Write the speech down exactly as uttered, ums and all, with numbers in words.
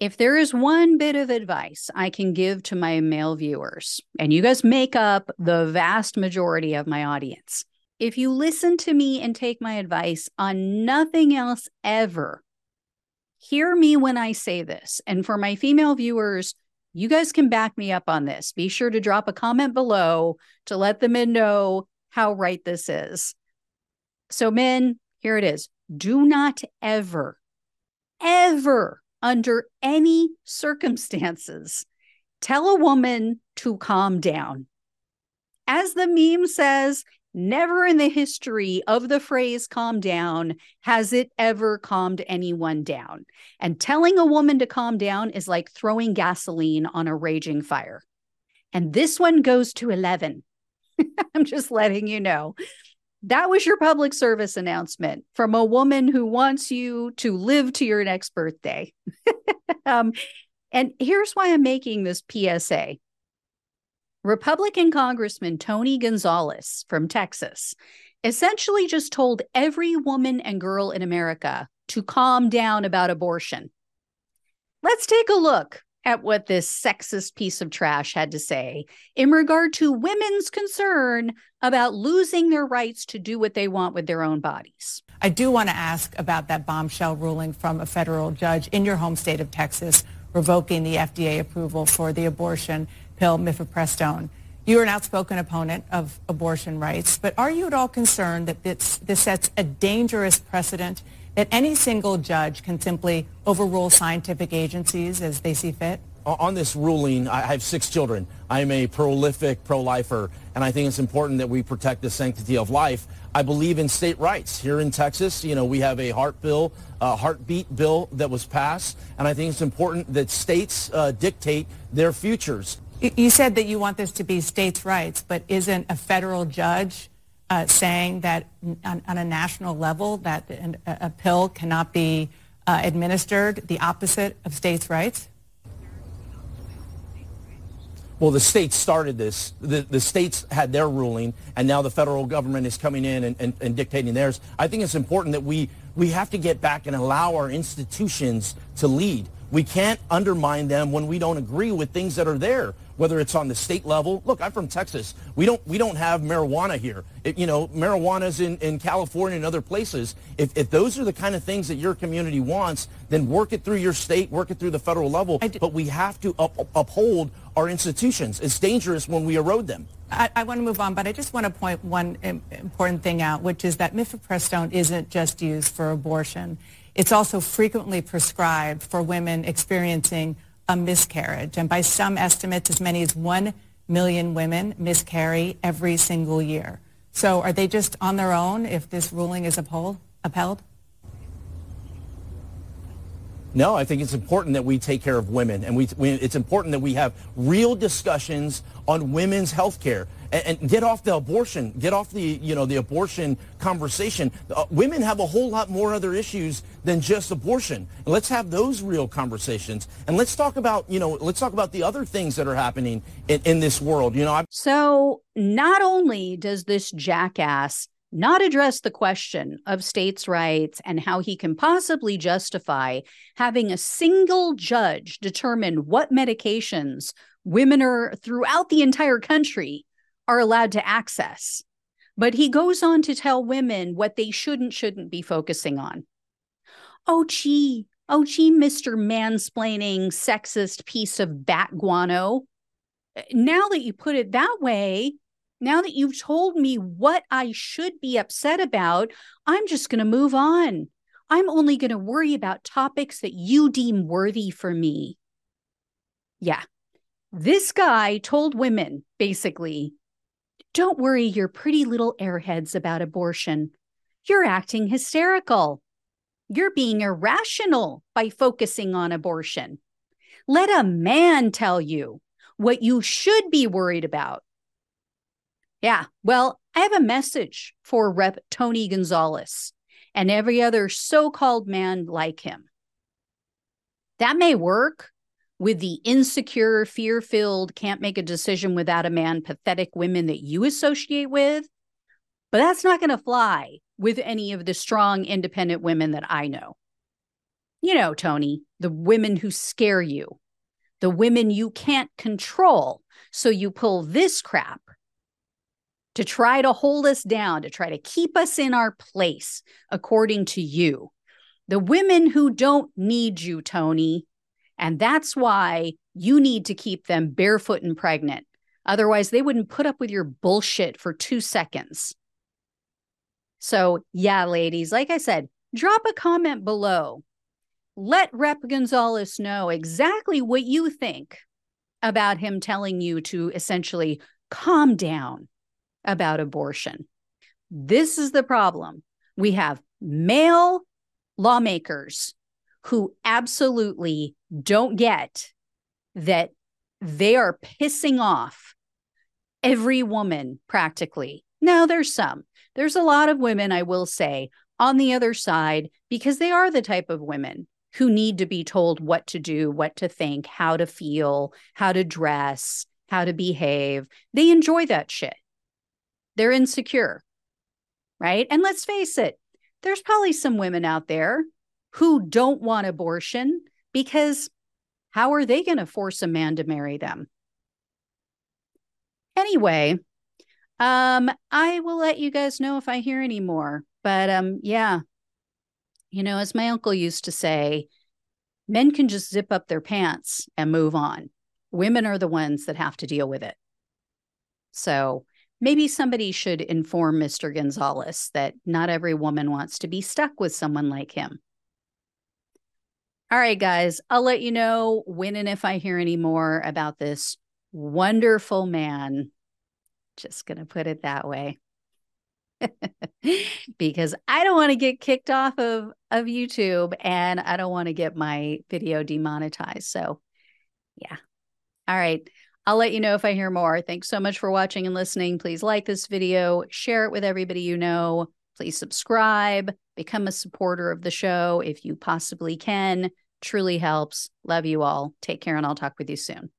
If there is one bit of advice I can give to my male viewers, and you guys make up the vast majority of my audience, if you listen to me and take my advice on nothing else ever, hear me when I say this. And for my female viewers, you guys can back me up on this. Be sure to drop a comment below to let the men know how right this is. So men, here it is. Do not ever, ever, under any circumstances, tell a woman to calm down. As the meme says, never in the history of the phrase calm down has it ever calmed anyone down. And telling a woman to calm down is like throwing gasoline on a raging fire. And this one goes to eleven. I'm just letting you know. That was your public service announcement from a woman who wants you to live to your next birthday. um, and here's why I'm making this P S A. Republican Congressman Tony Gonzales from Texas essentially just told every woman and girl in America to calm down about abortion. Let's take a look at what this sexist piece of trash had to say in regard to women's concern about losing their rights to do what they want with their own bodies. I do want to ask about that bombshell ruling from a federal judge in your home state of Texas revoking the F D A approval for the abortion pill mifepristone. You're an outspoken opponent of abortion rights, but are you at all concerned that this, this sets a dangerous precedent that any single judge can simply overrule scientific agencies as they see fit? On this ruling, I have six children. I'm a prolific pro-lifer, and I think it's important that we protect the sanctity of life. I believe in state rights. Here in Texas, you know, we have a heart bill, a heartbeat bill that was passed, and I think it's important that states uh, dictate their futures. You said that you want this to be states' rights, but isn't a federal judge Uh, saying that on, on a national level that an, a pill cannot be uh, administered the opposite of states' rights? Well, the states started this. The, the states had their ruling, and now the federal government is coming in and, and, and dictating theirs. I think it's important that we, we have to get back and allow our institutions to lead. We can't undermine them when we don't agree with things that are there, whether it's on the state level. Look, I'm from Texas. We don't we don't have marijuana here. It, you know, marijuana's in, in California and other places. If, if those are the kind of things that your community wants, then work it through your state, work it through the federal level. But we have to up, uphold our institutions. It's dangerous when we erode them. I, I want to move on, but I just want to point one important thing out, which is that mifepristone isn't just used for abortion. It's also frequently prescribed for women experiencing a miscarriage. And by some estimates, as many as one million women miscarry every single year. So are they just on their own if this ruling is upheld? upheld? No, I think it's important that we take care of women, and we, we it's important that we have real discussions on women's health care, and, and get off the abortion, get off the you know the abortion conversation. Uh, women have a whole lot more other issues than just abortion. And let's have those real conversations, and let's talk about you know let's talk about the other things that are happening in, in this world. You know, I'm- so not only does this jackass not address the question of states' rights and how he can possibly justify having a single judge determine what medications women are throughout the entire country are allowed to access, but he goes on to tell women what they should and shouldn't be focusing on. Oh, gee, oh, gee, Mister Mansplaining, sexist piece of bat guano. Now that you put it that way, now that you've told me what I should be upset about, I'm just going to move on. I'm only going to worry about topics that you deem worthy for me. Yeah. This guy told women, basically, don't worry your pretty little airheads about abortion. You're acting hysterical. You're being irrational by focusing on abortion. Let a man tell you what you should be worried about. Yeah, well, I have a message for Representative Tony Gonzales and every other so-called man like him. That may work with the insecure, fear-filled, can't make a decision without a man, pathetic women that you associate with, but that's not going to fly with any of the strong, independent women that I know. You know, Tony, the women who scare you, the women you can't control. So you pull this crap to try to hold us down, to try to keep us in our place, according to you. The women who don't need you, Tony. And that's why you need to keep them barefoot and pregnant. Otherwise, they wouldn't put up with your bullshit for two seconds. So, yeah, ladies, like I said, drop a comment below. Let Rep Gonzales know exactly what you think about him telling you to essentially calm down about abortion. This is the problem. We have male lawmakers who absolutely don't get that they are pissing off every woman practically. Now, there's some. There's a lot of women, I will say, on the other side, because they are the type of women who need to be told what to do, what to think, how to feel, how to dress, how to behave. They enjoy that shit. They're insecure, right? And let's face it, there's probably some women out there who don't want abortion because how are they going to force a man to marry them? Anyway, um, I will let you guys know if I hear any more. But um, yeah, you know, as my uncle used to say, men can just zip up their pants and move on. Women are the ones that have to deal with it. So maybe somebody should inform Mister Gonzales that not every woman wants to be stuck with someone like him. All right, guys, I'll let you know when and if I hear any more about this wonderful man. Just going to put it that way. Because I don't want to get kicked off of, of YouTube and I don't want to get my video demonetized. So, yeah. All right. I'll let you know if I hear more. Thanks so much for watching and listening. Please like this video. Share it with everybody you know. Please subscribe. Become a supporter of the show if you possibly can. Truly helps. Love you all. Take care, and I'll talk with you soon.